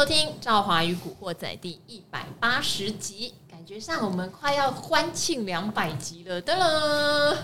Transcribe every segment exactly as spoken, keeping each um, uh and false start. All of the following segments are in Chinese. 收听赵华与古惑仔第一百八十集，感觉上我们快要欢庆两百集了，噔噔。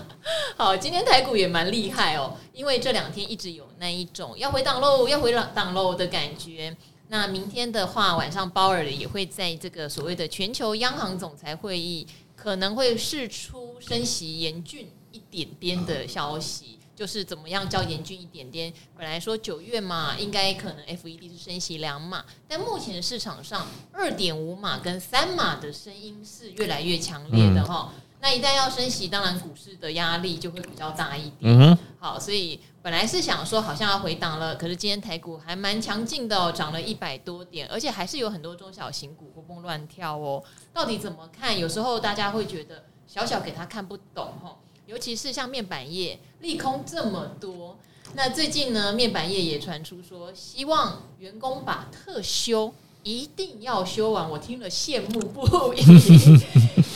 好，今天台股也蛮厉害哦，因为这两天一直有那一种要回档喽要回档喽的感觉。那明天的话，晚上鲍尔也会在这个所谓的全球央行总裁会议可能会释出升息严峻一点点的消息，就是怎么样叫严峻一点点。本来说九月嘛，应该可能 F E D 是升息两码，但目前市场上二点五码跟三码的声音是越来越强烈的哈、嗯。那一旦要升息，当然股市的压力就会比较大一点。嗯、好，所以本来是想说好像要回档了，可是今天台股还蛮强劲的哦，涨了一百多点，而且还是有很多中小型股活蹦乱跳哦。到底怎么看？有时候大家会觉得小小给他看不懂哈。尤其是像面板业利空这么多，那最近呢，面板业也传出说希望员工把特休一定要休完，我听了羡慕不已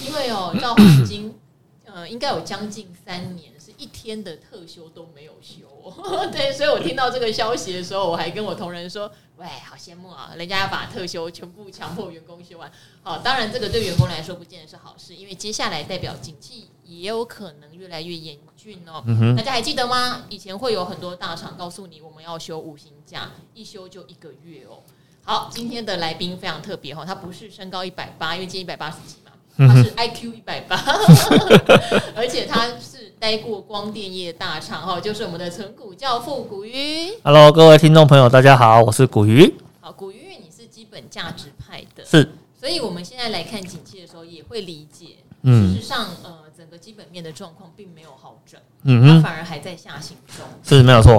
因为哦，赵华已经呃应该有将近三年是一天的特休都没有休对，所以我听到这个消息的时候，我还跟我同仁说，喂，好羡慕啊，人家要把特休全部强迫员工休完。好，当然这个对员工来说不见得是好事，因为接下来代表景气也有可能越来越严峻哦、嗯。大家还记得吗？以前会有很多大厂告诉你我们要休无薪假，一休就一个月哦。好，今天的来宾非常特别哦，他不是身高一百八，因为今天一百八十几嘛，他是 I Q 一百八，而且他是待过光电业大厂哦，就是我们的存股教父古鱼。Hello， 各位听众朋友，大家好，我是古鱼。好，古鱼，你是基本价值派的，是，所以我们现在来看景气的时候也会理解，嗯、事实上，呃。整个基本面的状况并没有好转，嗯哼，它反而还在下行中，是没有错。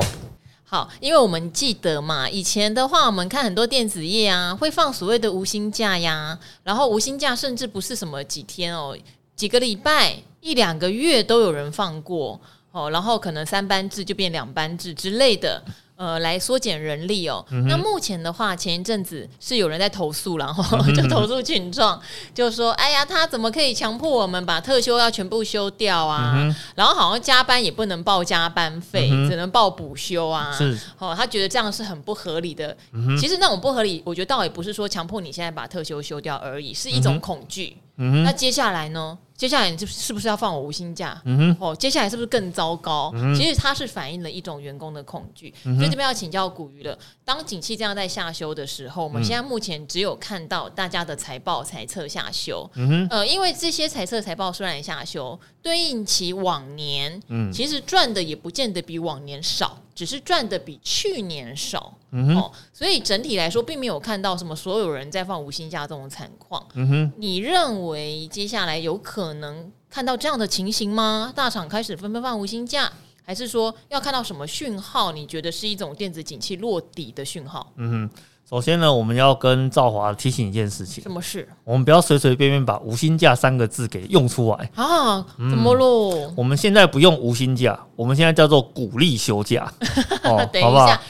好，因为我们记得嘛，以前的话，我们看很多电子业啊，会放所谓的无薪假呀，然后无薪假甚至不是什么几天哦，几个礼拜、一两个月都有人放过哦，然后可能三班制就变两班制之类的。呃，来缩减人力哦、嗯。那目前的话，前一阵子是有人在投诉啦，然、嗯、后就投诉群众，就说：“哎呀，他怎么可以强迫我们把特休要全部休掉啊？嗯、然后好像加班也不能报加班费，嗯、只能报补休啊。”是哦，他觉得这样是很不合理的。嗯、其实那种不合理，我觉得倒也不是说强迫你现在把特休休掉而已，是一种恐惧。嗯、那接下来呢？接下来你是不是要放我无薪假、嗯哦？接下来是不是更糟糕？嗯、其实它是反映了一种员工的恐惧、嗯。所以这边要请教古鱼了。当景气这样在下修的时候，我们现在目前只有看到大家的财报财测下修、嗯呃。因为这些财测财报虽然下修，对应其往年，嗯、其实赚的也不见得比往年少，只是赚的比去年少。嗯哦、所以整体来说，并没有看到什么所有人在放无薪假这种惨况、嗯。你认为接下来有可能看到这样的情形吗？大厂开始纷纷放无薪假，还是说要看到什么讯号？你觉得是一种电子景气落底的讯号？嗯哼，首先呢，我们要跟赵华提醒一件事情，什么事？我们不要随随便便把无薪假三个字给用出来啊！怎么咯、嗯、我们现在不用无薪假，我们现在叫做鼓励休假、哦、等一下好不好？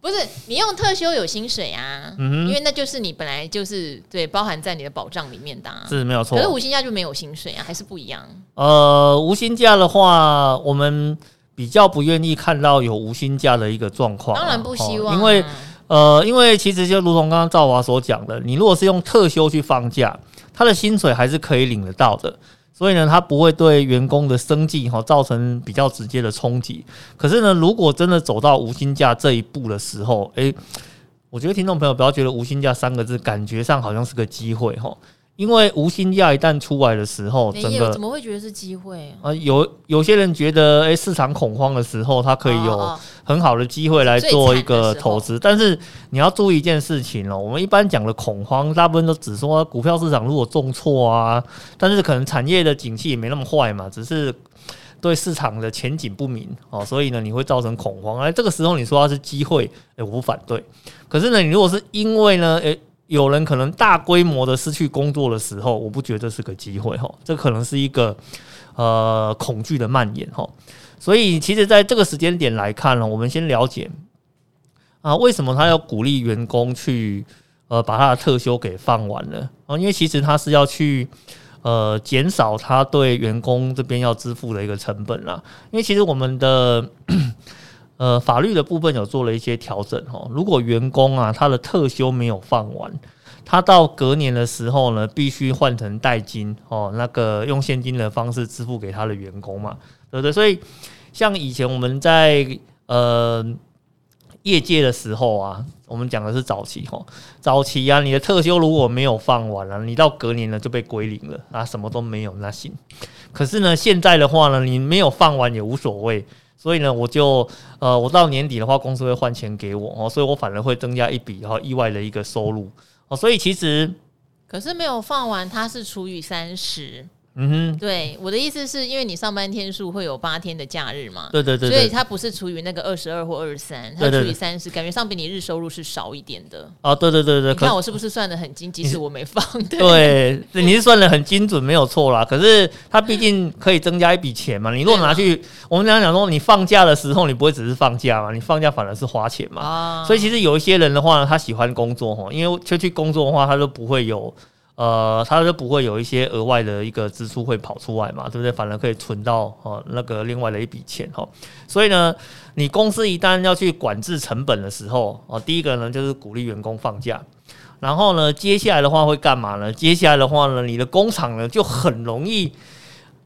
不是你用特休有薪水啊、嗯，因为那就是你本来就是对包含在你的保障里面的、啊，是没有错。可是无薪假就没有薪水啊，还是不一样。呃，无薪假的话，我们比较不愿意看到有无薪假的一个状况、啊，当然不希望、啊哦，因为呃，因为其实就如同刚刚赵华所讲的，你如果是用特休去放假，他的薪水还是可以领得到的。所以呢，它不会对员工的生计、哦、造成比较直接的冲击。可是呢，如果真的走到无薪假这一步的时候，欸、我觉得听众朋友不要觉得无薪假三个字感觉上好像是个机会、哦、因为无薪假一旦出来的时候，整个怎么会觉得是机会、啊呃、有有些人觉得、欸、市场恐慌的时候，他可以有很好的机会来做一个投资。但是你要注意一件事情、哦、我们一般讲的恐慌，大部分都只说股票市场如果重挫啊，但是可能产业的景气也没那么坏嘛，只是对市场的前景不明、哦、所以呢你会造成恐慌。哎，这个时候你说它是机会、欸、我不反对。可是呢，你如果是因为呢、欸有人可能大规模的失去工作的时候，我不觉得是个机会哈，这可能是一个呃恐惧的蔓延哈。所以其实在这个时间点来看呢，我们先了解啊，为什么他要鼓励员工去呃把他的特休给放完了啊？因为其实他是要去呃减少他对员工这边要支付的一个成本啦。因为其实我们的呃，法律的部分有做了一些调整哦。如果员工啊他的特休没有放完，他到隔年的时候呢，必须换成代金哦，那个用现金的方式支付给他的员工嘛，对不对？所以像以前我们在呃业界的时候啊，我们讲的是早期哦，早期啊，你的特休如果没有放完啊，你到隔年呢就被归零了啊，什么都没有那行。可是呢，现在的话呢，你没有放完也无所谓。所以呢，我就呃，我到年底的话，公司会换钱给我哦，所以我反而会增加一笔哈、哦、意外的一个收入哦。所以其实，可是没有放完，它是除以三十。嗯哼，对，我的意思是因为你上班天数会有八天的假日嘛，对对 对, 对，所以它不是除以那个二十二或二十三，它除以三十，感觉上比你日收入是少一点的。哦，对对对对，你看我是不是算得很精，即使我没放，对，对，你是算得很精准，没有错啦。可是它毕竟可以增加一笔钱嘛，你如果拿去，我们讲讲说，你放假的时候，你不会只是放假嘛，你放假反而是花钱嘛。啊，所以其实有一些人的话呢，他喜欢工作哈，因为就去工作的话，他就不会有。呃，他就不会有一些额外的一个支出会跑出来嘛，对不对？反而可以存到、哦、那个另外的一笔钱、哦、所以呢，你公司一旦要去管制成本的时候、哦、第一个呢就是鼓励员工放假，然后呢，接下来的话会干嘛呢？接下来的话呢，你的工厂呢就很容易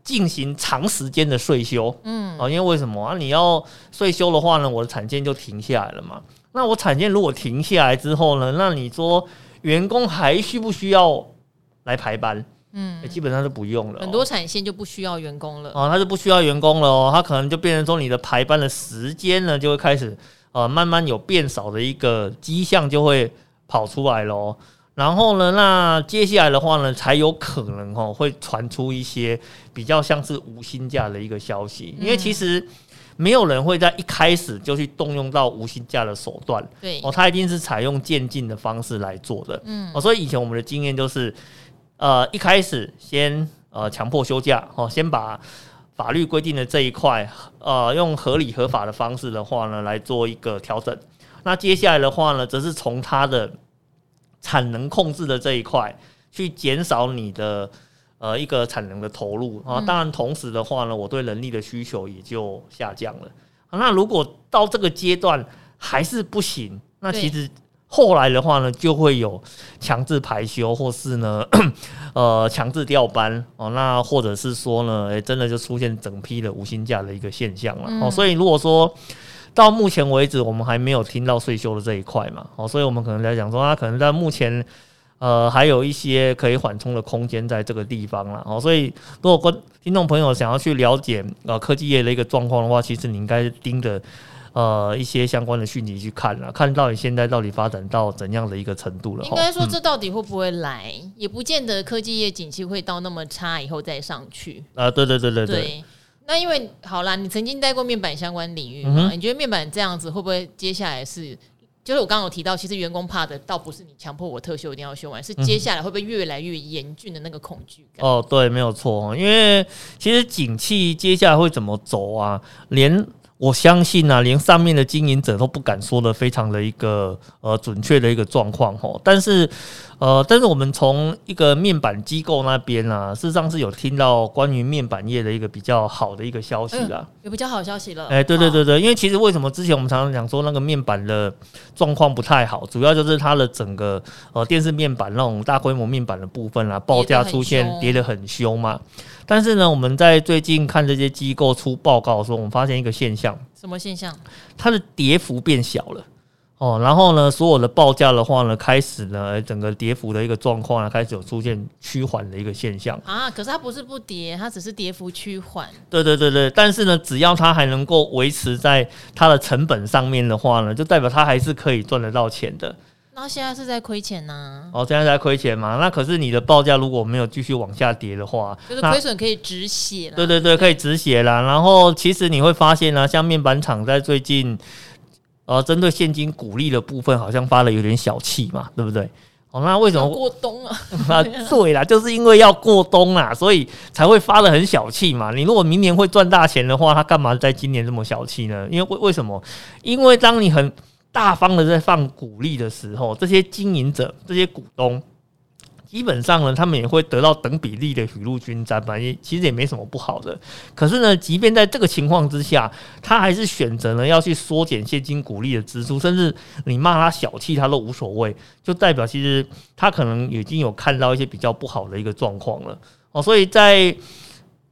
进行长时间的税休，嗯，哦、因为为什么啊？你要税休的话呢，我的产线就停下来了嘛。那我产线如果停下来之后呢，那你说员工还需不需要来排班？嗯、欸，基本上就不用了、哦，很多产线就不需要员工了哦，他就不需要员工了哦，他可能就变成说你的排班的时间呢，就会开始呃慢慢有变少的一个迹象就会跑出来了、哦。然后呢，那接下来的话呢，才有可能哦会传出一些比较像是无薪假的一个消息，嗯、因为其实。没有人会在一开始就去动用到无薪假的手段，对哦，他一定是采用渐进的方式来做的，嗯哦，所以以前我们的经验就是，呃，一开始先呃强迫休假哦，先把法律规定的这一块，呃，用合理合法的方式的话呢来做一个调整，那接下来的话呢，则是从它的产能控制的这一块去减少你的。呃，一个产能的投入啊，当然同时的话呢，我对人力的需求也就下降了。啊、那如果到这个阶段还是不行，那其实后来的话呢，就会有强制排休，或是呢，呃，强制调班哦、啊。那或者是说呢、欸，真的就出现整批的无薪假的一个现象了、嗯啊。所以如果说到目前为止，我们还没有听到税休的这一块嘛、啊，所以我们可能在讲说，啊，可能在目前。呃，还有一些可以缓冲的空间在这个地方啦、哦、所以如果听众朋友想要去了解、呃、科技业的一个状况的话，其实你应该盯着呃一些相关的讯息去看啦，看到你现在到底发展到怎样的一个程度了。应该说这到底会不会来，嗯、也不见得科技业景气会到那么差以后再上去。啊、呃，对对对对 对, 对。那因为好啦，你曾经待过面板相关领域嘛、嗯，你觉得面板这样子会不会接下来是？就是我刚刚有提到，其实员工怕的倒不是你强迫我特休一定要休完，是接下来会不会越来越严峻的那个恐惧感、嗯、哦，对，没有错，因为其实景气接下来会怎么走啊，连我相信啊，连上面的经营者都不敢说的非常的一个呃准确的一个状况齁。但是呃，但是我们从一个面板机构那边啊，事实上是有听到关于面板业的一个比较好的一个消息啦，嗯、有比较好消息了。哎、欸，对对对对，因为其实为什么之前我们常常讲说那个面板的状况不太好，主要就是它的整个呃电视面板那种大规模面板的部分啊，报价出现跌得很凶嘛。但是呢，我们在最近看这些机构出报告的时候，我们发现一个现象。什么现象？它的跌幅变小了哦，然后呢，所有的报价的话呢，开始呢，整个跌幅的一个状况呢，开始有出现趋缓的一个现象啊。可是它不是不跌，它只是跌幅趋缓。对对对对，但是呢，只要它还能够维持在它的成本上面的话呢，就代表它还是可以赚得到钱的。那现在是在亏钱啊，哦，现在在亏钱嘛？那可是你的报价如果没有继续往下跌的话，就是亏损可以止血啦。对对对，可以止血啦。然后其实你会发现啊，像面板厂在最近，呃，针对现金股利的部分，好像发的有点小气嘛，对不对？哦，那为什么过冬啊？啊，对啦，就是因为要过冬啦，所以才会发的很小气嘛。你如果明年会赚大钱的话，他干嘛在今年这么小气呢？因为为为什么？因为当你很大方的在放股利的时候，这些经营者、这些股东基本上呢他们也会得到等比例的雨露均沾嘛，其实也没什么不好的。可是呢，即便在这个情况之下，他还是选择呢要去缩减现金股利的支出，甚至你骂他小气他都无所谓，就代表其实他可能已经有看到一些比较不好的一个状况了。哦，所以在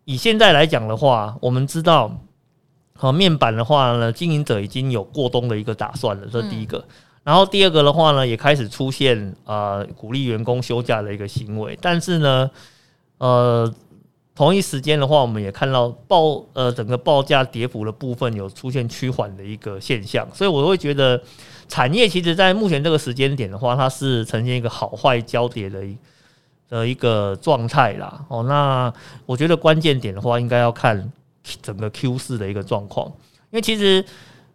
以现在来讲的话，我们知道好，面板的话呢，经营者已经有过冬的一个打算了，这是第一个。嗯，然后第二个的话呢，也开始出现呃鼓励员工休假的一个行为。但是呢，呃，同一时间的话，我们也看到报呃整个报价跌幅的部分有出现趋缓的一个现象。所以我会觉得，产业其实在目前这个时间点的话，它是呈现一个好坏交叠的一的一个状态啦。哦，那我觉得关键点的话，应该要看整个 Q 四 的一个状况，因为其实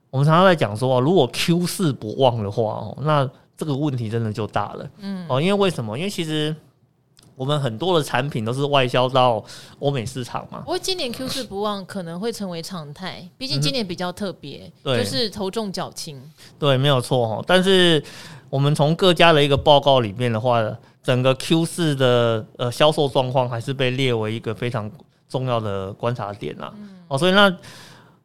我们常常在讲说，如果 Q 四 不旺的话，那这个问题真的就大了。嗯，因为为什么？因为其实我们很多的产品都是外销到欧美市场嘛。不过今年 Q 四 不旺可能会成为常态，毕竟今年比较特别，嗯，就是头重脚轻。对，没有错。但是我们从各家的一个报告里面的话，整个 Q 四 的呃销售状况还是被列为一个非常重要的观察点啦。嗯哦，所以那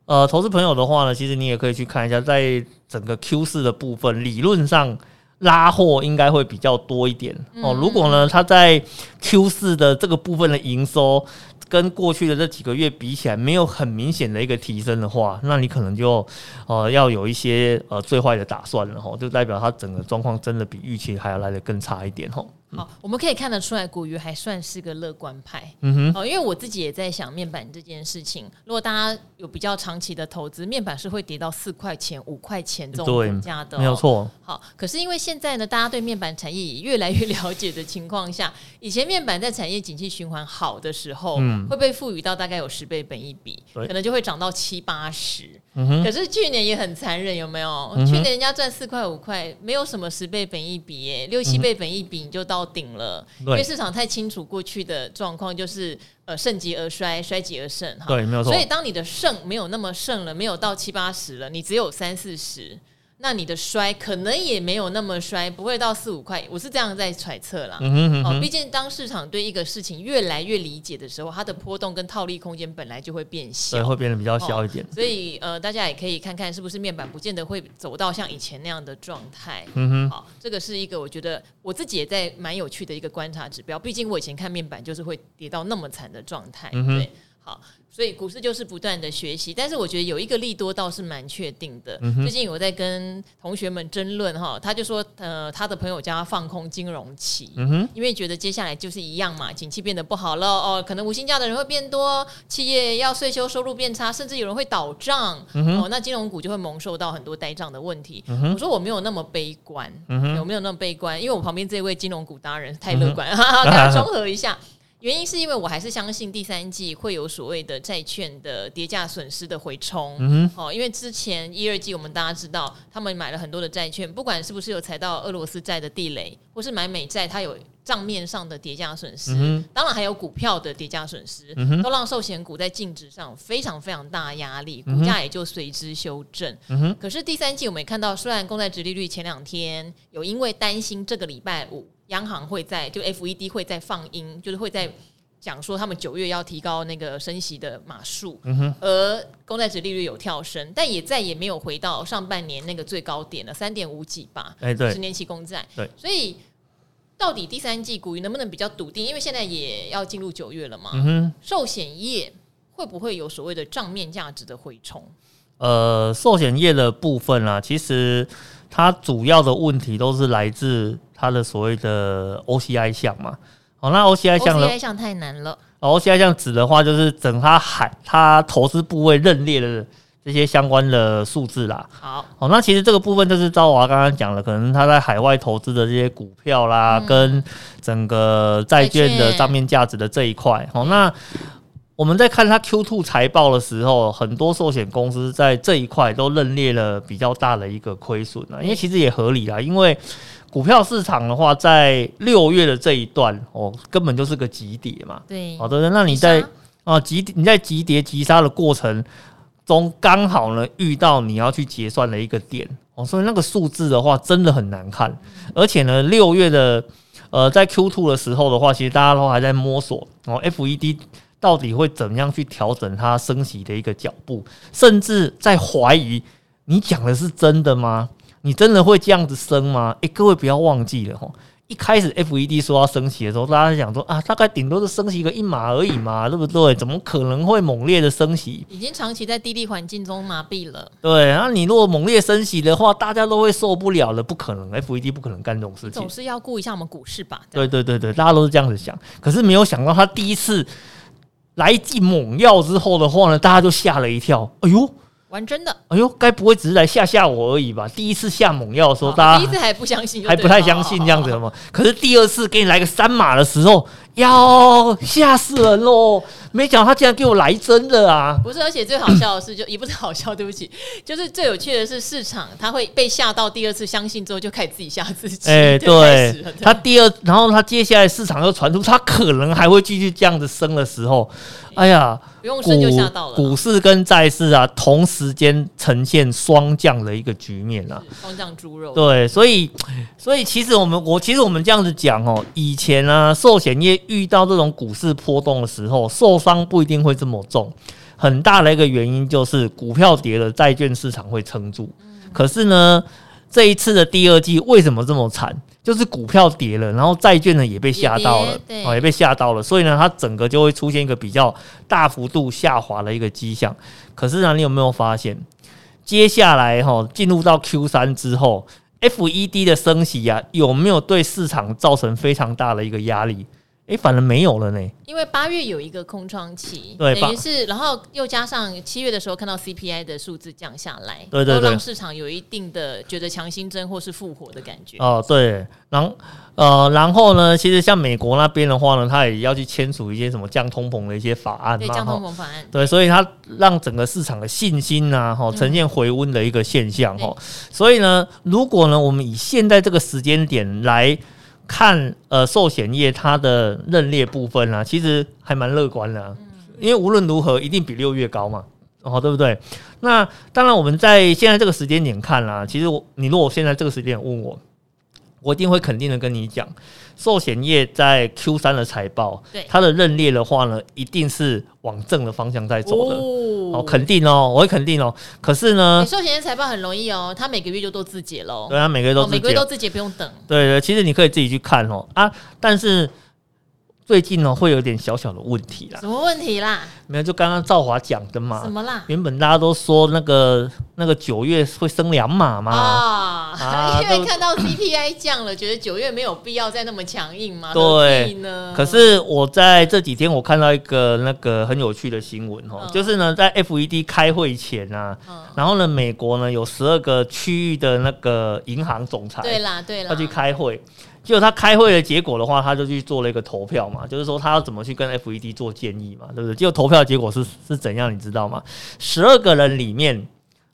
呃，投资朋友的话呢，其实你也可以去看一下，在整个 Q 四 的部分，理论上拉货应该会比较多一点。哦，如果呢，它在 Q 四 的这个部分的营收跟过去的这几个月比起来，没有很明显的一个提升的话，那你可能就呃要有一些呃最坏的打算了哈，就代表它整个状况真的比预期还要来得更差一点哈。好，我们可以看得出来，古鱼还算是个乐观派。嗯哼，因为我自己也在想面板这件事情。如果大家有比较长期的投资，面板是会跌到四块钱、五块钱这种股价的，哦，没有错。好，可是因为现在呢，大家对面板产业也越来越了解的情况下，以前面板在产业景气循环好的时候，嗯，会被赋予到大概有十倍本益比，可能就会涨到七八十。嗯，可是去年也很残忍，有没有？嗯，去年人家赚四块、五块，没有什么十倍本益比，欸，六七倍本益比你就到顶了，因为市场太清楚过去的状况就是呃盛极而衰，衰极而盛，对，没有错。所以当你的盛没有那么盛了，没有到七八十了，你只有三四十，那你的衰可能也没有那么衰，不会到四五块，我是这样在揣测啦。嗯哼嗯哼，哦，毕竟当市场对一个事情越来越理解的时候，它的波动跟套利空间本来就会变小，对，会变得比较小一点。哦，所以呃，大家也可以看看是不是面板不见得会走到像以前那样的状态。嗯哼，哦，这个是一个我觉得我自己也在蛮有趣的一个观察指标。毕竟我以前看面板就是会跌到那么惨的状态。嗯哼，对，好。所以股市就是不断的学习，但是我觉得有一个利多倒是蛮确定的。嗯，最近我在跟同学们争论哈，他就说呃他的朋友叫他放空金融期，嗯，因为觉得接下来就是一样嘛，景气变得不好了哦，可能无薪假的人会变多，企业要税收收入变差，甚至有人会倒账，嗯，哦，那金融股就会蒙受到很多呆账的问题。嗯，我说我没有那么悲观，嗯，有没有那么悲观？因为我旁边这位金融股达人太乐观，嗯，跟他综合一下。原因是因为我还是相信第三季会有所谓的债券的跌价损失的回冲，嗯哦，因为之前一二季我们大家知道他们买了很多的债券，不管是不是有踩到俄罗斯债的地雷，或是买美债它有账面上的跌价损失，嗯，当然还有股票的跌价损失，嗯，都让寿险股在净值上非常非常大压力，股价也就随之修正。嗯，可是第三季我们也看到，虽然公债殖利率前两天有因为担心这个礼拜五央行会在就 F E D 会在放鹰，就是会在讲说他们九月要提高那个升息的码数，嗯，而公债殖利率有跳升，但也再也没有回到上半年那个最高点了，三点五几吧，哎，对，十年期公债，对，所以到底第三季股鱼能不能比较笃定？因为现在也要进入九月了嘛，嗯，寿险业会不会有所谓的账面价值的回冲？呃，寿险业的部分啊，其实它主要的问题都是来自它的所谓的 O C I 项嘛。好，那 O C I 项呢 ？O C I 项太难了。O C I 项指的话就是整它海它投资部位认列的这些相关的数字啦。好，好，那其实这个部分就是照我刚刚讲的，可能它在海外投资的这些股票啦，嗯，跟整个债券的账面价值的这一块。好，那我们在看它 Q 二 财报的时候，很多寿险公司在这一块都认列了比较大的一个亏损啦，因为其实也合理啦，因为股票市场的话，在六月的这一段哦，根本就是个急跌嘛。对，好的，那你在啊急你在急跌急杀的过程中，刚好呢遇到你要去结算的一个点哦，所以那个数字的话真的很难看，而且呢，六月的呃，在 Q 二 的时候的话，其实大家都还在摸索，然后 F E D 到底会怎么样去调整它升息的一个脚步，甚至在怀疑你讲的是真的吗？你真的会这样子升吗？欸、各位不要忘记了吼，一开始 F E D 说要升息的时候，大家想说啊，大概顶多是升息个一码而已嘛，对不对？怎么可能会猛烈的升息？已经长期在低利环境中麻痹了。对，那、啊、你如果猛烈升息的话，大家都会受不了的，不可能 ，F E D 不可能干这种事情。总是要顾一下我们股市吧。对对对对，大家都是这样子想，可是没有想到他第一次来剂猛药之后的话呢，大家就吓了一跳，哎呦。玩真的，哎呦，该不会只是来吓吓我而已吧？第一次下猛药的时候，大家第一次还不相信，还不太相信这样子的嘛。可是第二次给你来个三码的时候，要吓死人喽！没想到他竟然给我来真的啊！不是，而且最好笑的是就，就也不是好笑，对不起，就是最有趣的是市场，他会被吓到第二次相信之后，就开始自己吓自己。哎、欸，对，他第二，然后他接下来市场又传出他可能还会继续这样子升的时候，哎呀，不用升就吓到了。股市跟债市啊，同时间呈现双降的一个局面啊，双降猪肉。对，所以，所以其实我们我其实我们这样子讲哦，以前啊，寿险业遇到这种股市波动的时候，受伤不一定会这么重，很大的一个原因就是股票跌了，债券市场会撑住。可是呢，这一次的第二季为什么这么惨？就是股票跌了，然后债券呢也被吓到了，哦，也被吓到了，所以呢，它整个就会出现一个比较大幅度下滑的一个迹象。可是呢，你有没有发现，接下来哈、哦、进入到 Q 三 之后 ，F E D 的升息啊，有没有对市场造成非常大的一个压力？哎，反而没有了呢，因为八月有一个空窗期，对，等于是，然后又加上七月的时候看到 C P I 的数字降下来，对对对，都让市场有一定的觉得强心针或是复活的感觉。哦，对，然后呃，然后呢，其实像美国那边的话呢，他也要去签署一些什么降通膨的一些法案嘛，对，降通膨法案，对，所以他让整个市场的信心啊，哈、哦，呈现回温的一个现象、嗯哦、所以呢，如果呢，我们以现在这个时间点来看呃寿险业它的认列部分啊，其实还蛮乐观的、啊嗯、因为无论如何一定比六月高嘛、哦、对不对？那当然我们在现在这个时间点看啦、啊，其实我你如果现在这个时间点问我，我一定会肯定的跟你讲，寿险业在 Q 三 的财报，它的认列的话呢，一定是往正的方向在走的，哦，哦肯定哦，我会肯定哦。可是呢，寿险业财报很容易哦，它每个月就都自解喽，对啊，每个月都自解、哦、每个月都自解，不用等。对对，其实你可以自己去看哦啊，但是。最近呢、哦，会有点小小的问题啦。什么问题啦？没有，就刚刚兆华讲的嘛。什么啦？原本大家都说那个那个九月会升两码嘛。啊，啊因为看到 C P I 降了，觉得九月没有必要再那么强硬嘛。对呢。可是我在这几天我看到一个那个很有趣的新闻哦、嗯，就是呢在 F E D 开会前啊，嗯、然后呢美国呢有十二个区域的那个银行总裁，对啦对啦，他去开会。结果他开会的结果的话，他就去做了一个投票嘛，就是说他要怎么去跟 F E D 做建议嘛，对不对？结果投票的结果是是怎样，你知道吗？十二个人里面，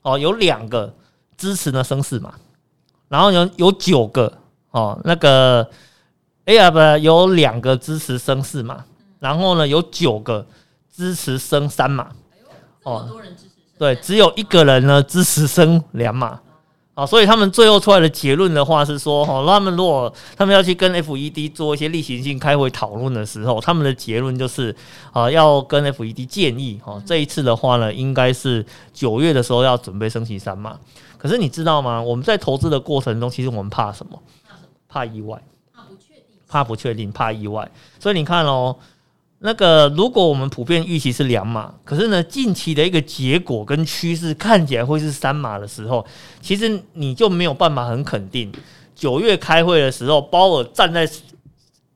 哦，有两个支持呢升四码，然后有有九个哦，那个哎呀不，有两个支持升四码，然后呢有九个支持升三码，哦，多人支持，对，只有一个人呢支持升两码。哦、所以他们最后出来的结论的话是说、哦、他们如果他们要去跟 F E D 做一些例行性开会讨论的时候，他们的结论就是、呃、要跟 F E D 建议、哦、这一次的话呢应该是九月的时候要准备升息三码。可是你知道吗，我们在投资的过程中其实我们怕什么？怕意外，怕不确定，怕意外。所以你看哦，那个如果我们普遍预期是两码，可是呢近期的一个结果跟趋势看起来会是三码的时候，其实你就没有办法很肯定九月开会的时候鲍尔站在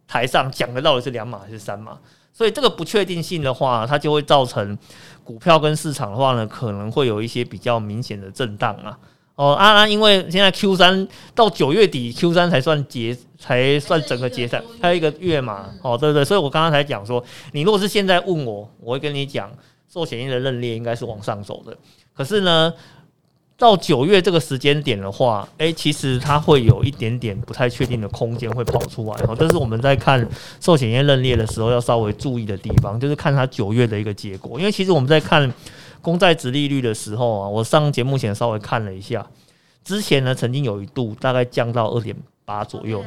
台上讲的到底是两码还是三码。所以这个不确定性的话，它就会造成股票跟市场的话呢可能会有一些比较明显的震荡啊。哦啊啊！因为现在 Q 三 到九月底 ，Q 三 才算结，才算整个结算，还有一个月嘛，嗯、哦，对不对？所以我刚刚才讲说，你如果是现在问我，我会跟你讲，寿险业的认列应该是往上走的。可是呢，到九月这个时间点的话，哎，其实它会有一点点不太确定的空间会跑出来。哦，这是我们在看寿险业认列的时候要稍微注意的地方，就是看它九月的一个结果。因为其实我们在看公债殖利率的时候啊，我上节目前稍微看了一下，之前呢曾经有一度大概降到 二点八 左右，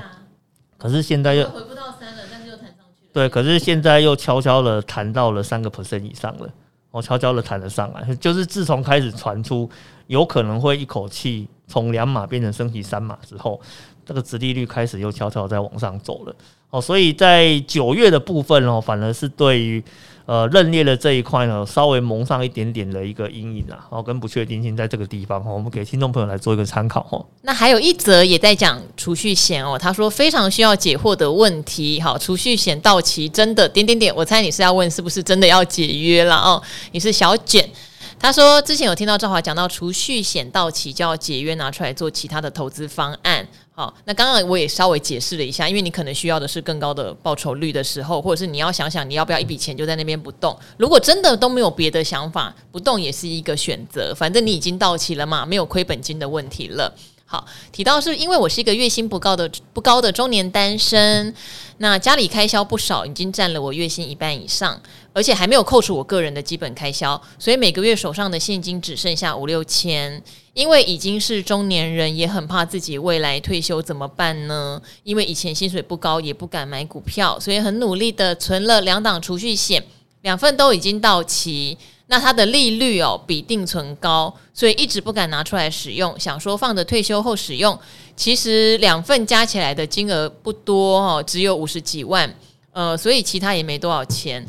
可是现在又回不到三了，但是又弹上去了。对，可是现在又悄悄的弹到了 百分之三 以上了，我、哦、悄悄的弹了上来，就是自从开始传出有可能会一口气从两码变成升息三码之后，这个殖利率开始又悄悄在往上走了。哦、所以在九月的部分、哦、反而是对于呃认列的这一块呢，稍微蒙上一点点的一个阴影啊，哦、跟不确定性在这个地方、哦、我们给听众朋友来做一个参考、哦、那还有一则也在讲储蓄险哦，他说非常需要解惑的问题，好，储蓄险到期真的点点点，我猜你是要问是不是真的要解约啦哦，你是小简。他说之前有听到赵华讲到储蓄险到期就要解约，拿出来做其他的投资方案。好，那刚刚我也稍微解释了一下，因为你可能需要的是更高的报酬率的时候，或者是你要想想你要不要一笔钱就在那边不动，如果真的都没有别的想法，不动也是一个选择，反正你已经到期了嘛，没有亏本金的问题了。好，提到是因为我是一个月薪不高的不高的中年单身，那家里开销不少，已经占了我月薪一半以上，而且还没有扣除我个人的基本开销，所以每个月手上的现金只剩下五六千。因为已经是中年人，也很怕自己未来退休怎么办呢？因为以前薪水不高，也不敢买股票，所以很努力的存了两档储蓄险，两份都已经到期。那它的利率哦比定存高，所以一直不敢拿出来使用，想说放着退休后使用。其实两份加起来的金额不多哦，只有五十几万，呃，所以其他也没多少钱，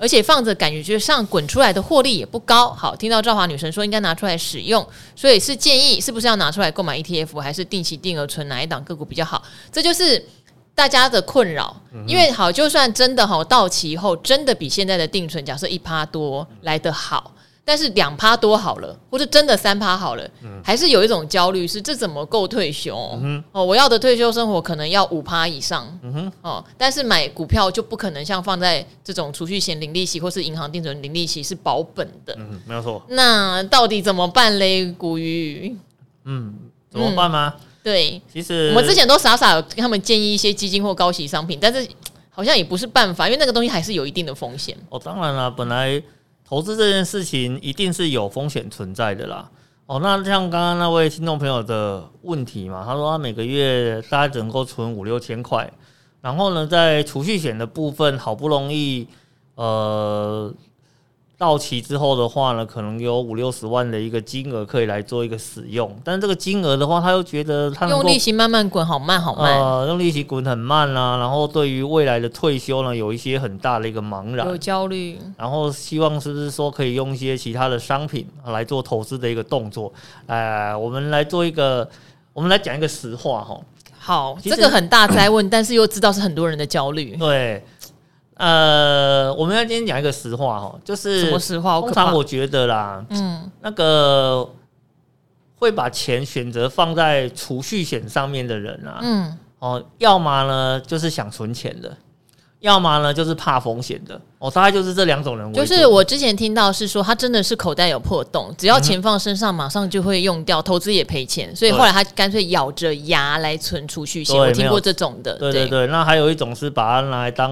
而且放着感觉上滚出来的获利也不高。好，听到赵华女神说应该拿出来使用，所以是建议是不是要拿出来购买 E T F， 还是定期定额存哪一档个股比较好？这就是大家的困扰，因为好，就算真的好到期后，真的比现在的定存假设 百分之一 多来得好，但是 百分之二 多好了，或者真的 百分之三 好了，还是有一种焦虑，是这怎么够退休、嗯哦、我要的退休生活可能要 百分之五 以上、嗯哦、但是买股票就不可能像放在这种储蓄险零利息或是银行定存零利息是保本的、嗯、没有错。那到底怎么办嘞？古鱼嗯，怎么办吗、嗯对，其实我们之前都傻傻有跟他们建议一些基金或高息商品，但是好像也不是办法，因为那个东西还是有一定的风险。哦，当然啦，本来投资这件事情一定是有风险存在的啦。哦，那像刚刚那位听众朋友的问题嘛，他说他每个月大概只能够存五六千块，然后呢，在储蓄险的部分好不容易呃到期之后的话呢，可能有五六十万的一个金额可以来做一个使用，但是这个金额的话，他又觉得他用利息慢慢滚，好慢好慢，呃、用利息滚很慢啦、啊。然后对于未来的退休呢，有一些很大的一个茫然，有焦虑。然后希望是不是说可以用一些其他的商品来做投资的一个动作？哎、呃，我们来做一个，我们来讲一个实话哈。好，这个很大灾问，但是又知道是很多人的焦虑。对。呃，我们要今天讲一个实话哈，就是什么实话？通常我觉得啦，嗯，那个会把钱选择放在储蓄险上面的人啊，嗯，哦，要么呢就是想存钱的，要么呢就是怕风险的，哦，大概就是这两种人。就是我之前听到是说，他真的是口袋有破洞，只要钱放身上，马上就会用掉，嗯、投资也赔钱，所以后来他干脆咬着牙来存储蓄险。我听过这种的，对对 对, 对。那还有一种是把它拿来当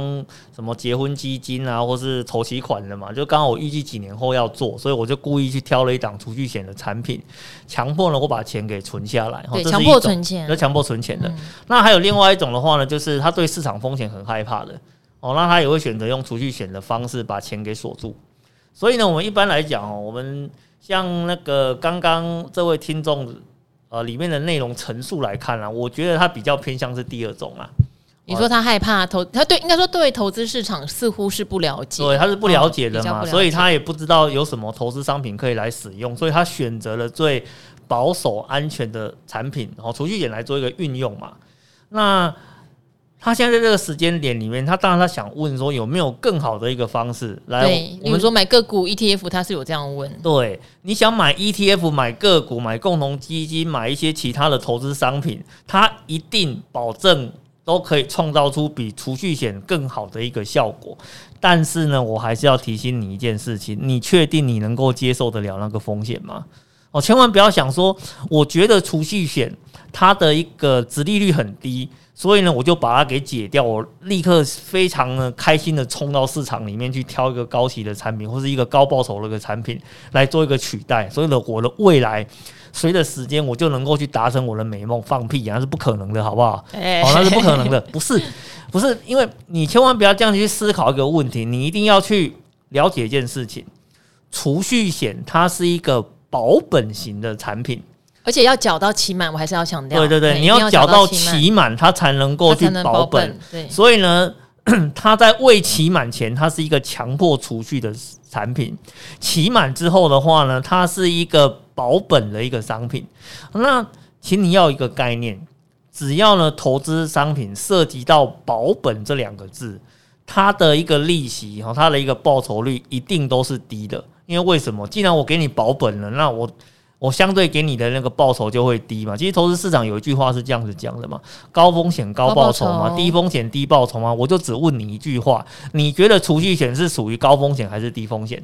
什么结婚基金啊，或是筹期款的嘛，就刚好我预计几年后要做，所以我就故意去挑了一档储蓄险的产品，强迫呢我把钱给存下来，对，强迫存钱，就强迫存钱的、嗯。那还有另外一种的话呢，就是他对市场风险很害怕的。哦，那他也会选择用储蓄险的方式把钱给锁住，所以呢，我们一般来讲哦，我们像那个刚刚这位听众呃里面的内容陈述来看啊，我觉得他比较偏向是第二种啊。你说他害怕投，他对应该说对投资市场似乎是不了解，对，他是不了解的嘛、哦解，所以他也不知道有什么投资商品可以来使用，所以他选择了最保守安全的产品，然后储蓄险来做一个运用嘛，那。他现在在这个时间点里面，他当然他想问说有没有更好的一个方式来，对，我们说买个股 E T F， 他是有这样问。对，你想买 E T F、买个股、买共同基金、买一些其他的投资商品，他一定保证都可以创造出比储蓄险更好的一个效果。但是呢，我还是要提醒你一件事情：你确定你能够接受得了那个风险吗？哦，千万不要想说我觉得储蓄险它的一个殖利率很低，所以呢我就把它给解掉，我立刻非常呢开心的冲到市场里面去挑一个高息的产品或是一个高报酬的一个产品来做一个取代，所以呢我的未来随着时间我就能够去达成我的美梦。放屁啊，那是不可能的，好不好？好，那是不可能的，不是不是，因为你千万不要这样去思考一个问题，你一定要去了解一件事情，储蓄险它是一个保本型的产品，而且要缴到期满，我还是要强调，对对对，你要缴到期满它才能够去保本，所以呢它在未期满前它是一个强迫储蓄的产品，期满之后的话呢它是一个保本的一个商品。那请你要一个概念，只要呢投资商品涉及到保本这两个字，它的一个利息它的一个报酬率一定都是低的，因为为什么？既然我给你保本了，那我我相对给你的那个报酬就会低嘛。其实投资市场有一句话是这样子讲的嘛，高风险高报酬嘛，低风险低报酬嘛。我就只问你一句话，你觉得储蓄险是属于高风险还是低风险？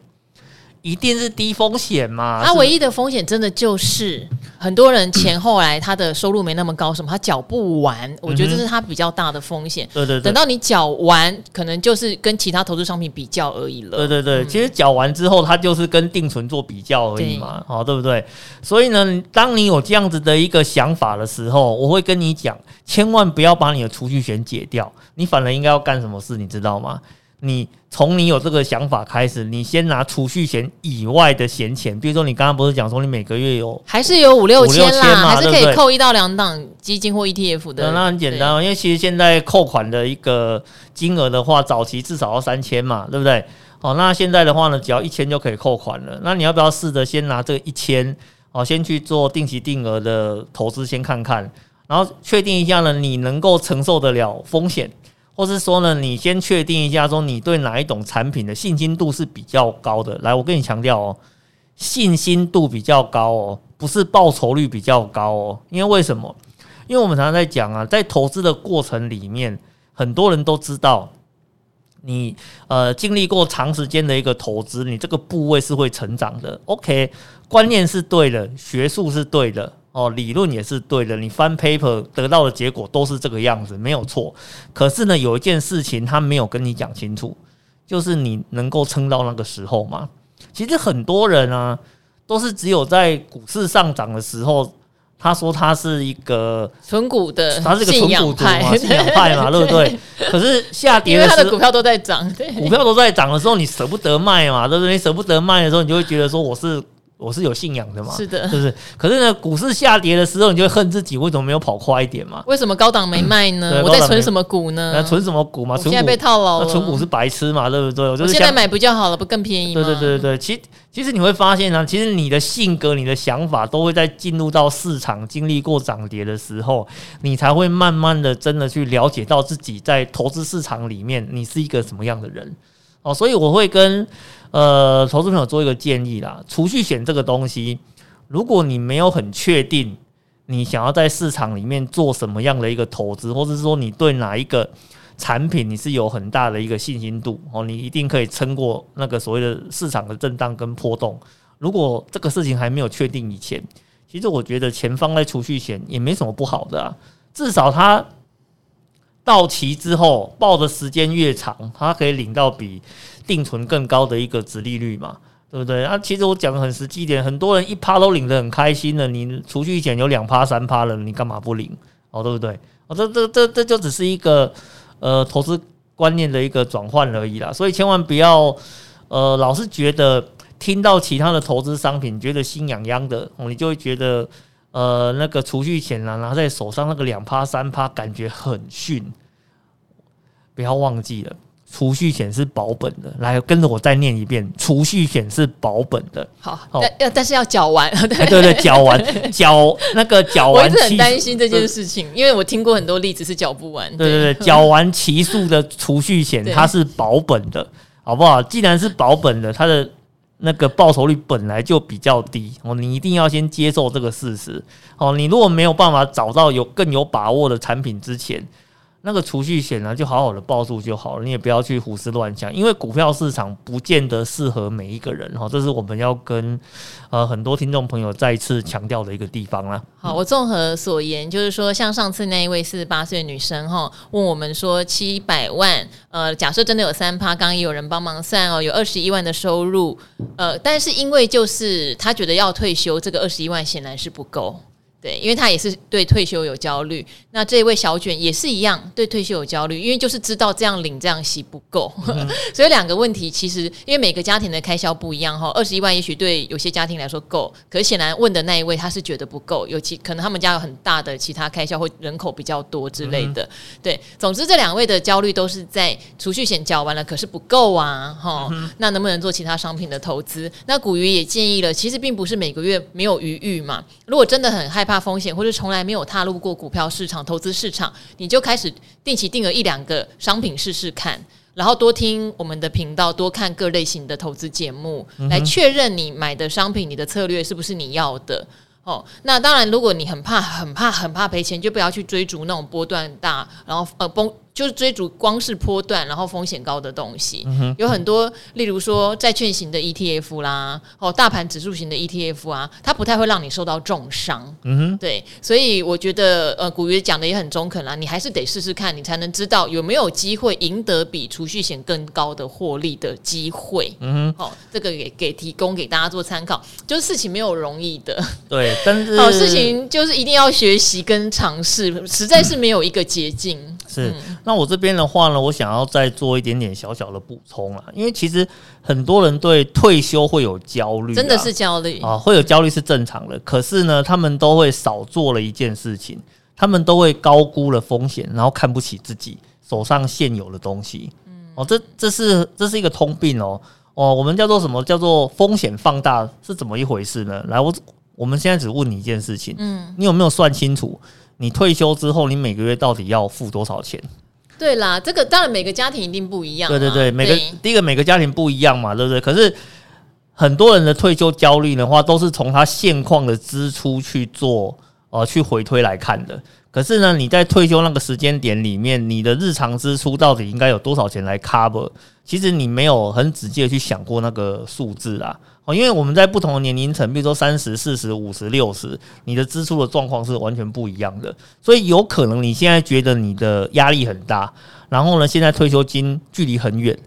一定是低风险嘛。它唯一的风险真的就是很多人钱后来他的收入没那么高什么，他缴不完，我觉得这是他比较大的风险、嗯、对对对，等到你缴完可能就是跟其他投资商品比较而已了。对对对、嗯、其实缴完之后他就是跟定存做比较而已嘛， 对,、哦、对不对？所以呢当你有这样子的一个想法的时候，我会跟你讲千万不要把你的储蓄险解掉，你反而应该要干什么事你知道吗？你从你有这个想法开始，你先拿储蓄险以外的闲钱，比如说你刚刚不是讲说你每个月有还是有五六千啦，还是可以扣一到两档基金或 E T F 的、嗯、那很简单，因为其实现在扣款的一个金额的话早期至少要三千嘛，对不对？好，那现在的话呢只要一千就可以扣款了，那你要不要试着先拿这个一千先去做定期定额的投资先看看，然后确定一下呢你能够承受得了风险，或是说呢你先确定一下说你对哪一种产品的信心度是比较高的。来，我跟你强调哦，信心度比较高哦，不是报酬率比较高哦。因为为什么？因为我们常常在讲啊，在投资的过程里面很多人都知道你呃经历过长时间的一个投资，你这个部位是会成长的。 OK， 观念是对的，学术是对的哦，理论也是对的，你翻 paper 得到的结果都是这个样子，没有错。可是呢，有一件事情他没有跟你讲清楚，就是你能够撑到那个时候吗？其实很多人啊，都是只有在股市上涨的时候，他说他是一个存股的，他是一个存股族嘛，信仰派嘛，对不对？可是下跌的时候，因为他的股票都在涨，股票都在涨的时候，你舍不得卖嘛，对不对？你舍不得卖的时候，你就会觉得说我是。我是有信仰的嘛，是的，是不是？可是呢，股市下跌的时候，你就会恨自己为什么没有跑快一点嘛？为什么高档没卖呢？我在存什么股呢？那存什么股嘛？我现在被套牢了，存股是白痴嘛，对不对？我就是现在买不就好了，不更便宜吗？对对对对，其实其实你会发现啊，其实你的性格、你的想法都会在进入到市场经历过涨跌的时候，你才会慢慢的真的去了解到自己在投资市场里面你是一个什么样的人哦，所以我会跟。呃，投资朋友做一个建议啦，储蓄险这个东西，如果你没有很确定你想要在市场里面做什么样的一个投资，或者是说你对哪一个产品你是有很大的一个信心度、哦、你一定可以撑过那个所谓的市场的震荡跟波动。如果这个事情还没有确定以前，其实我觉得钱放在储蓄险也没什么不好的啊，至少它到期之后报的时间越长，它可以领到比定存更高的一个殖利率嘛，对不对？啊，其实我讲的很实际一点，很多人一趴都领得很开心了，你储蓄险有两趴三趴了，你干嘛不领？哦，对不对？哦，这这这这就只是一个呃投资观念的一个转换而已啦，所以千万不要呃老是觉得听到其他的投资商品觉得心痒痒的、哦，你就会觉得。呃，那个储蓄险啊，拿在手上那个 百分之二、百分之三 感觉很逊。不要忘记了，储蓄险是保本的。来，跟着我再念一遍，储蓄险是保本的。好，哦、但, 但是要缴完。对、哎、对对，缴完缴那个缴完。我一直很担心这件事情，因为我听过很多例子是缴不完。对对对，缴完期数的储蓄险它是保本的，好不好？既然是保本的，它的。那个报酬率本来就比较低、哦、你一定要先接受这个事实、哦、你如果没有办法找到有更有把握的产品之前，那个储蓄险呢，就好好的抱住就好了，你也不要去胡思乱想，因为股票市场不见得适合每一个人，这是我们要跟、呃、很多听众朋友再次强调的一个地方啦。好，我综合所言，就是说像上次那一位四十八岁的女生问我们说七百万、呃、假设真的有 百分之三， 刚刚也有人帮忙算、哦、有二十一万的收入、呃、但是因为就是她觉得要退休，这个二十一万显然是不够，对，因为他也是对退休有焦虑。那这位小卷也是一样，对退休有焦虑，因为就是知道这样领这样息不够、嗯、所以两个问题，其实因为每个家庭的开销不一样，二十一万也许对有些家庭来说够，可是显然问的那一位他是觉得不够，尤其可能他们家有很大的其他开销或人口比较多之类的、嗯、对，总之这两位的焦虑都是在储蓄险缴完了可是不够啊、嗯、那能不能做其他商品的投资。那古鱼也建议了，其实并不是每个月没有余裕嘛，如果真的很害怕怕风险，或者从来没有踏入过股票市场、投资市场，你就开始定期定额一两个商品试试看，然后多听我们的频道，多看各类型的投资节目、嗯、来确认你买的商品、你的策略是不是你要的、哦、那当然如果你很怕很怕很怕赔钱，就不要去追逐那种波段大，然后呃崩就是追逐光是波段然后风险高的东西、嗯、有很多，例如说债券型的 E T F 啦、哦、大盘指数型的 E T F 啊，它不太会让你受到重伤、嗯、对，所以我觉得呃，古月讲的也很中肯啦，你还是得试试看，你才能知道有没有机会赢得比储蓄险更高的获利的机会、嗯哦、这个也给提供给大家做参考，就是事情没有容易的，对，但是、哦、事情就是一定要学习跟尝试，实在是没有一个捷径、嗯、是、嗯，那我这边的话呢，我想要再做一点点小小的补充啦，因为其实很多人对退休会有焦虑、啊，真的是焦虑啊，会有焦虑是正常的。可是呢，他们都会少做了一件事情，他们都会高估了风险，然后看不起自己手上现有的东西。嗯，哦，这这是这是一个通病哦。哦，我们叫做什么？叫做风险放大是怎么一回事呢？来，我我们现在只问你一件事情，嗯，你有没有算清楚你退休之后你每个月到底要付多少钱？对啦，这个当然每个家庭一定不一样。对对对，每个对第一个每个家庭不一样嘛，对不对？可是很多人的退休焦虑的话，都是从他现况的支出去做呃去回推来看的。可是呢，你在退休那个时间点里面，你的日常支出到底应该有多少钱来 cover？ 其实你没有很直接去想过那个数字啦。哦，因为我们在不同的年龄层，比如说三十、四十、五十、六十，你的支出的状况是完全不一样的，所以有可能你现在觉得你的压力很大，然后呢，现在退休金距离很远，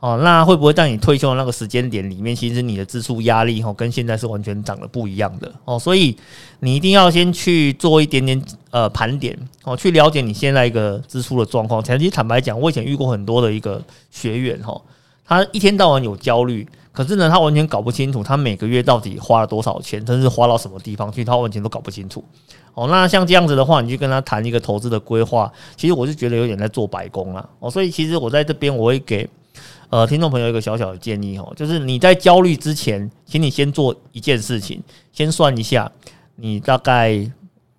哦，那会不会在你退休的那个时间点里面，其实你的支出压力，哦，跟现在是完全长得不一样的，哦，所以你一定要先去做一点点呃盘点，哦，去了解你现在一个支出的状况。其实坦白讲，我以前遇过很多的一个学员，哦，他一天到晚有焦虑，可是呢，他完全搞不清楚他每个月到底花了多少钱，甚至花到什么地方去，他完全都搞不清楚。哦，那像这样子的话，你去跟他谈一个投资的规划，其实我是觉得有点在做白工啦。哦，所以其实我在这边我会给呃听众朋友一个小小的建议哦，就是你在焦虑之前，请你先做一件事情，先算一下你大概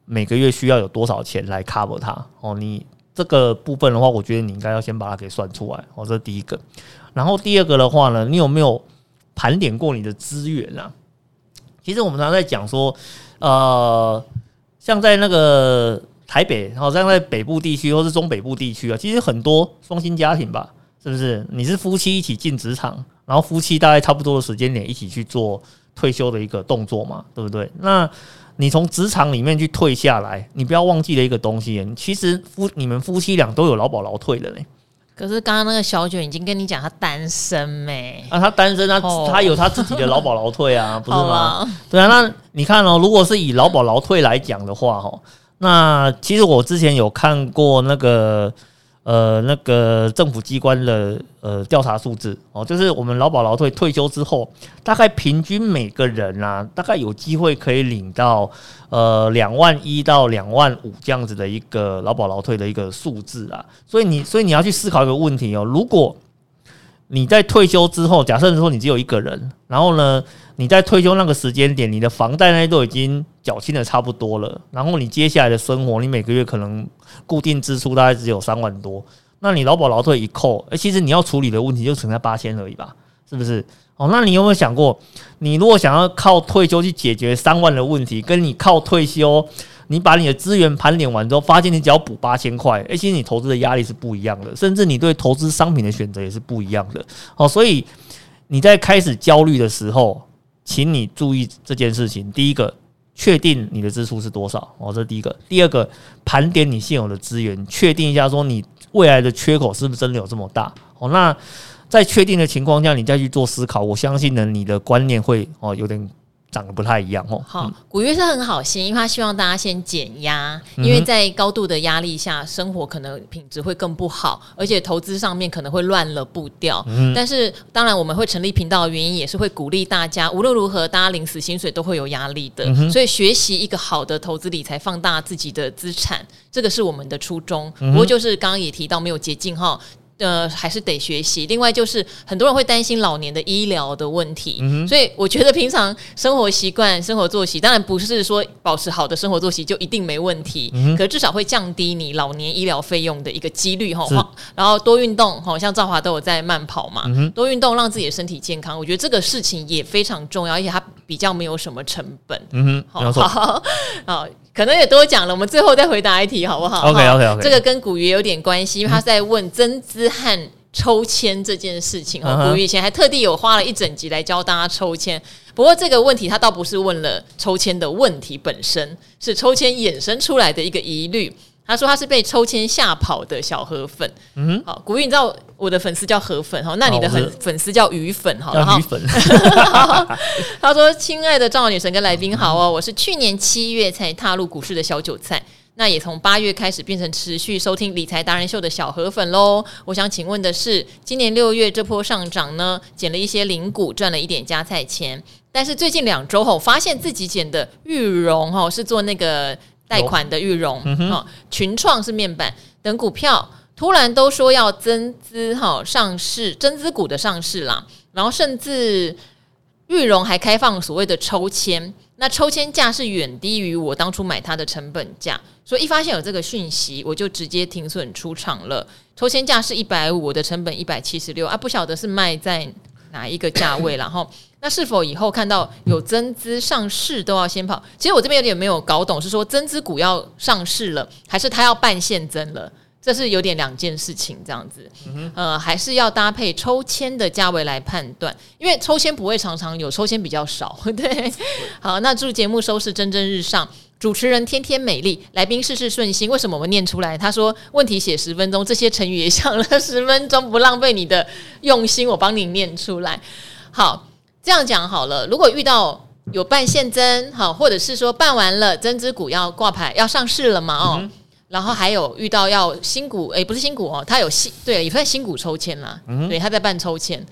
每个月需要有多少钱来 cover 它。哦，你这个部分的话，我觉得你应该要先把它给算出来。哦，这是第一个。然后第二个的话呢，你有没有盘点过你的资源啊？其实我们常常在讲说，呃，像在那个台北，好像在北部地区或是中北部地区啊，其实很多双薪家庭吧，是不是？你是夫妻一起进职场，然后夫妻大概差不多的时间点一起去做退休的一个动作嘛，对不对？那你从职场里面去退下来，你不要忘记了一个东西，其实夫你们夫妻俩都有劳保劳退的嘞。可是刚刚那个小卷已经跟你讲他单身欸、啊、他单身 他,、oh. 他有他自己的劳保劳退啊不是吗？对啊，那你看哦，如果是以劳保劳退来讲的话、哦、那其实我之前有看过那个呃那个政府机关的呃调查数字哦，就是我们劳保劳退退休之后，大概平均每个人啊大概有机会可以领到呃两万一到两万五这样子的一个劳保劳退的一个数字啊，所以你所以你要去思考一个问题哦，如果你在退休之后，假设说你只有一个人，然后呢你在退休那个时间点，你的房贷那都已经缴清的差不多了，然后你接下来的生活，你每个月可能固定支出大概只有三万多，那你劳保劳退一扣、欸、其实你要处理的问题就存在八千而已吧，是不是？哦，那你有没有想过，你如果想要靠退休去解决三万的问题，跟你靠退休你把你的资源盘点完之后，发现你只要补八千块，其实你投资的压力是不一样的，甚至你对投资商品的选择也是不一样的。好，所以你在开始焦虑的时候，请你注意这件事情。第一个，确定你的支出是多少，哦，这是第一个。第二个，盘点你现有的资源，确定一下说你未来的缺口是不是真的有这么大。哦，那在确定的情况下，你再去做思考，我相信呢，你的观念会哦有点长得不太一样哦。好，嗯，古月是很好心，因为他希望大家先减压，因为在高度的压力下，生活可能品质会更不好，而且投资上面可能会乱了步调。嗯，但是当然我们会成立频道的原因也是会鼓励大家，无论如何大家领死薪水都会有压力的，嗯，所以学习一个好的投资理财，放大自己的资产，这个是我们的初衷。嗯，不过就是刚刚也提到没有捷径哈。呃，还是得学习。另外就是很多人会担心老年的医疗的问题，嗯，所以我觉得平常生活习惯、生活作息，当然不是说保持好的生活作息就一定没问题，嗯，可至少会降低你老年医疗费用的一个几率哈。然后多运动哈，像赵华都有在慢跑嘛，嗯，多运动让自己的身体健康，我觉得这个事情也非常重要，而且它比较没有什么成本。嗯哼，好，好，好。可能也多讲了，我们最后再回答一题好不好 ？OK OK OK， 这个跟古鱼有点关系，因为他在问增资和抽签这件事情哈。古鱼以前还特地有花了一整集来教大家抽签，不过这个问题他倒不是问了抽签的问题本身，是抽签衍生出来的一个疑虑。他说他是被抽签吓跑的小河粉。嗯，好，古玉，你知道我的粉丝叫河粉哈，那你的粉丝叫鱼粉哈。然后鱼粉他说：“亲爱的赵女神跟来宾好哦，我是去年七月才踏入股市的小韭菜，那也从八月开始变成持续收听理财达人秀的小河粉喽。我想请问的是，今年六月这波上涨呢，捡了一些零股，赚了一点加菜钱，但是最近两周后发现自己捡的玉荣哈是做那个。”贷款的裕融，嗯哦，群创是面板等股票突然都说要增资，哦，上市增资股的上市啦，然后甚至裕融还开放所谓的抽签，那抽签价是远低于我当初买它的成本价，所以一发现有这个讯息我就直接停损出场了，抽签价是一百五十，我的成本一百七十六啊，不晓得是卖在哪一个价位啦哈。那是否以后看到有增资上市都要先跑？其实我这边有点没有搞懂，是说增资股要上市了，还是它要办现增了？这是有点两件事情这样子，嗯，呃，还是要搭配抽签的价位来判断，因为抽签不会常常有，抽签比较少。对，好，那祝节目收视蒸蒸日上，主持人天天美丽，来宾事事顺心。为什么我念出来？他说问题写十分钟，这些成语也想了十分钟，不浪费你的用心，我帮你念出来。好。这样讲好了，如果遇到有办现增，好，或者是说办完了增资股要挂牌要上市了嘛，哦，嗯，然后还有遇到要新股，哎，不是新股哦，它有新，对，也算新股抽签啦，嗯，对，它在办抽签，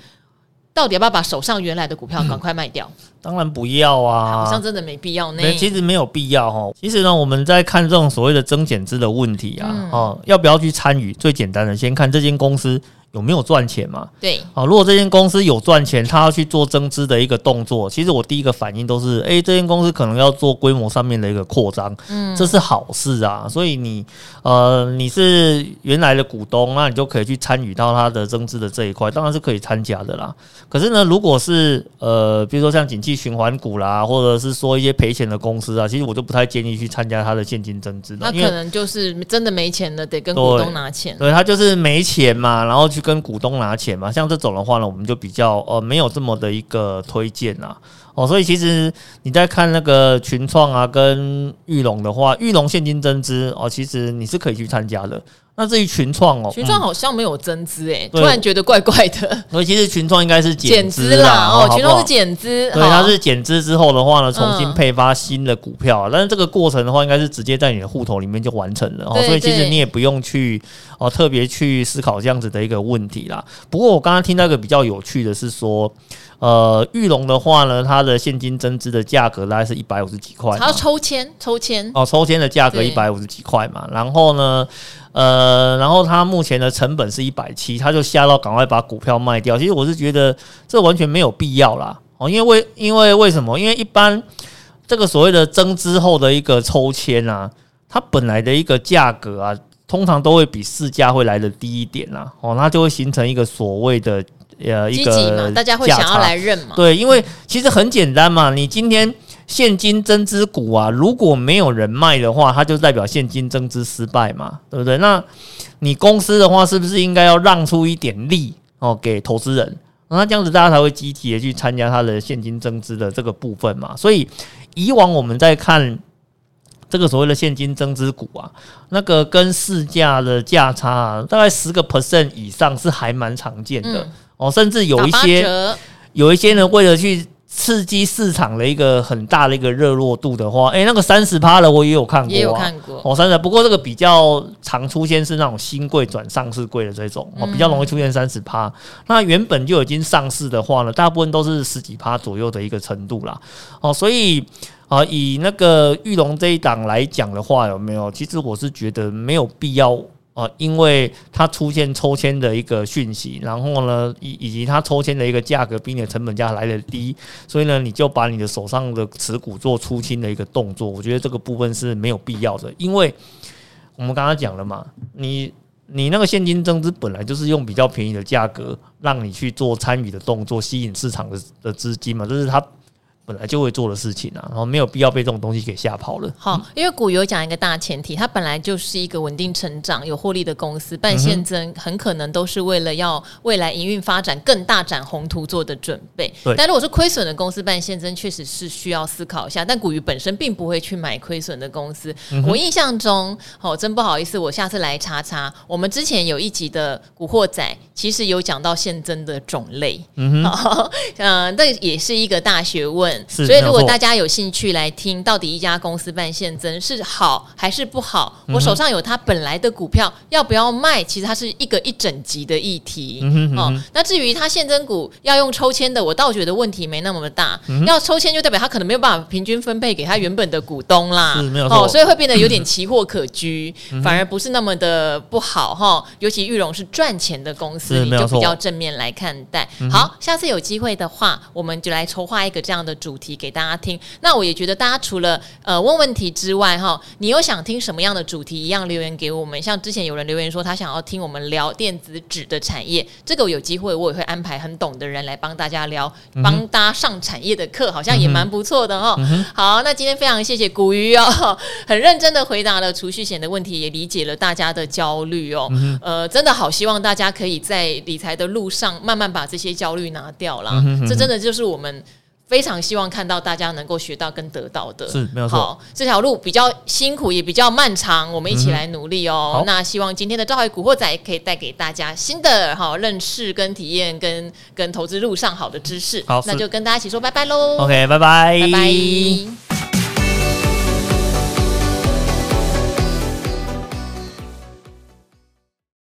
到底要不要把手上原来的股票赶快卖掉？嗯，当然不要啊，好像真的没必要呢。其实没有必要哈。其实呢，我们在看这种所谓的增减资的问题啊，嗯，哦，要不要去参与？最简单的，先看这间公司。有没有赚钱嘛？对，啊，如果这间公司有赚钱，他要去做增资的一个动作，其实我第一个反应都是，哎，欸，这间公司可能要做规模上面的一个扩张，嗯，这是好事啊。所以你，呃，你是原来的股东，那你就可以去参与到他的增资的这一块，当然是可以参加的啦。可是呢，如果是呃，比如说像景气循环股啦，或者是说一些赔钱的公司啊，其实我就不太建议去参加他的现金增资了。那可能就是真的没钱了，得跟股东拿钱。对，他就是没钱嘛，然后去。跟股东拿钱嘛，像这种的话呢，我们就比较呃没有这么的一个推荐啦。哦，所以其实你在看那个群创啊跟裕隆的话，裕隆现金增资哦，其实你是可以去参加的。那至于群创哦，群创好像没有增资哎，突然觉得怪怪的。所以其实群创应该是减资啦，哦，群创是减资，对，它是减资之后的话呢，重新配发新的股票，啊，但是这个过程的话，应该是直接在你的户头里面就完成了，哦，所以其实你也不用去哦特别去思考这样子的一个问题啦。不过我刚刚听到一个比较有趣的是说，呃，裕隆的话呢，它的现金增资的价格大概是一百五十几块，它要抽签，抽签哦，抽签的价格一百五十几块嘛，然后呢？呃，然后他目前的成本是一百七十，他就吓到赶快把股票卖掉。其实我是觉得这完全没有必要啦，哦，因为为因为为什么？因为一般这个所谓的增资后的一个抽签啊，它本来的一个价格啊，通常都会比市价会来的低一点啦，哦，它就会形成一个所谓的呃一个积极嘛，大家会想要来认嘛，对，因为其实很简单嘛，你今天。现金增资股啊，如果没有人卖的话，它就代表现金增资失败嘛，对不对？那你公司的话，是不是应该要让出一点利哦给投资人？那这样子大家才会积极的去参加它的现金增资的这个部分嘛。所以以往我们在看这个所谓的现金增资股啊，那个跟市价的价差、啊、大概 百分之十 以上是还蛮常见的、嗯哦、甚至有一些有一些人为了去刺激市场的一个很大的一个热络度的话，哎、欸，那个 百分之三十 的我也有看过、啊，也有看过哦， 百分之三十， 不过这个比较常出现是那种新贵转上市贵的这种、嗯、哦，比较容易出现 百分之三十。那原本就已经上市的话呢，大部分都是十几%左右的一个程度啦。哦，所以。啊，以那个裕隆这一档来讲的话，有没有？其实我是觉得没有必要啊，因为它出现抽签的一个讯息，然后呢，以以及它抽签的一个价格比你的成本价来的低，所以呢，你就把你的手上的持股做出清的一个动作，我觉得这个部分是没有必要的，因为我们刚刚讲了嘛，你。你那个现金增资本来就是用比较便宜的价格让你去做参与的动作，吸引市场的资金嘛，这是它本来就会做的事情啊，然后没有必要被这种东西给吓跑了。好，因为股有讲一个大前提，它本来就是一个稳定成长、有获利的公司，办现增很可能都是为了要未来营运发展更大展宏图做的准备。但如果是亏损的公司办现增，确实是需要思考一下。但股鱼本身并不会去买亏损的公司。嗯、我印象中，哦，真不好意思，我下次来查查。我们之前有一集的《古惑仔》，其实有讲到现增的种类。嗯哼，嗯，这也是一个大学问。所以如果大家有兴趣来听到底一家公司办现增是好还是不好、嗯、我手上有它本来的股票要不要卖，其实它是一个一整集的议题、嗯哼嗯哼哦、那至于它现增股要用抽签的，我倒觉得问题没那么大、嗯、要抽签就代表它可能没有办法平均分配给它原本的股东啦、哦、所以会变得有点奇货可居、嗯、反而不是那么的不好、哦、尤其裕隆是赚钱的公司，你就比较正面来看待、嗯、好，下次有机会的话我们就来筹划一个这样的主题给大家听。那我也觉得大家除了呃问问题之外，你有想听什么样的主题一样留言给我们，像之前有人留言说他想要听我们聊电子纸的产业，这个我有机会我也会安排很懂的人来帮大家聊、嗯、帮大家上产业的课，好像也蛮不错的、哦嗯、好，那今天非常谢谢古鱼哦，很认真的回答了储蓄险的问题，也理解了大家的焦虑哦、嗯呃、真的好希望大家可以在理财的路上慢慢把这些焦虑拿掉啦、嗯、这真的就是我们非常希望看到大家能够学到跟得到的，是没有错。好，这条路比较辛苦也比较漫长，我们一起来努力哦。嗯、那希望今天的召回古惑仔可以带给大家新的好认识跟体验跟跟投资路上好的知识。好，那就跟大家一起说拜拜喽。OK， 拜拜，拜拜。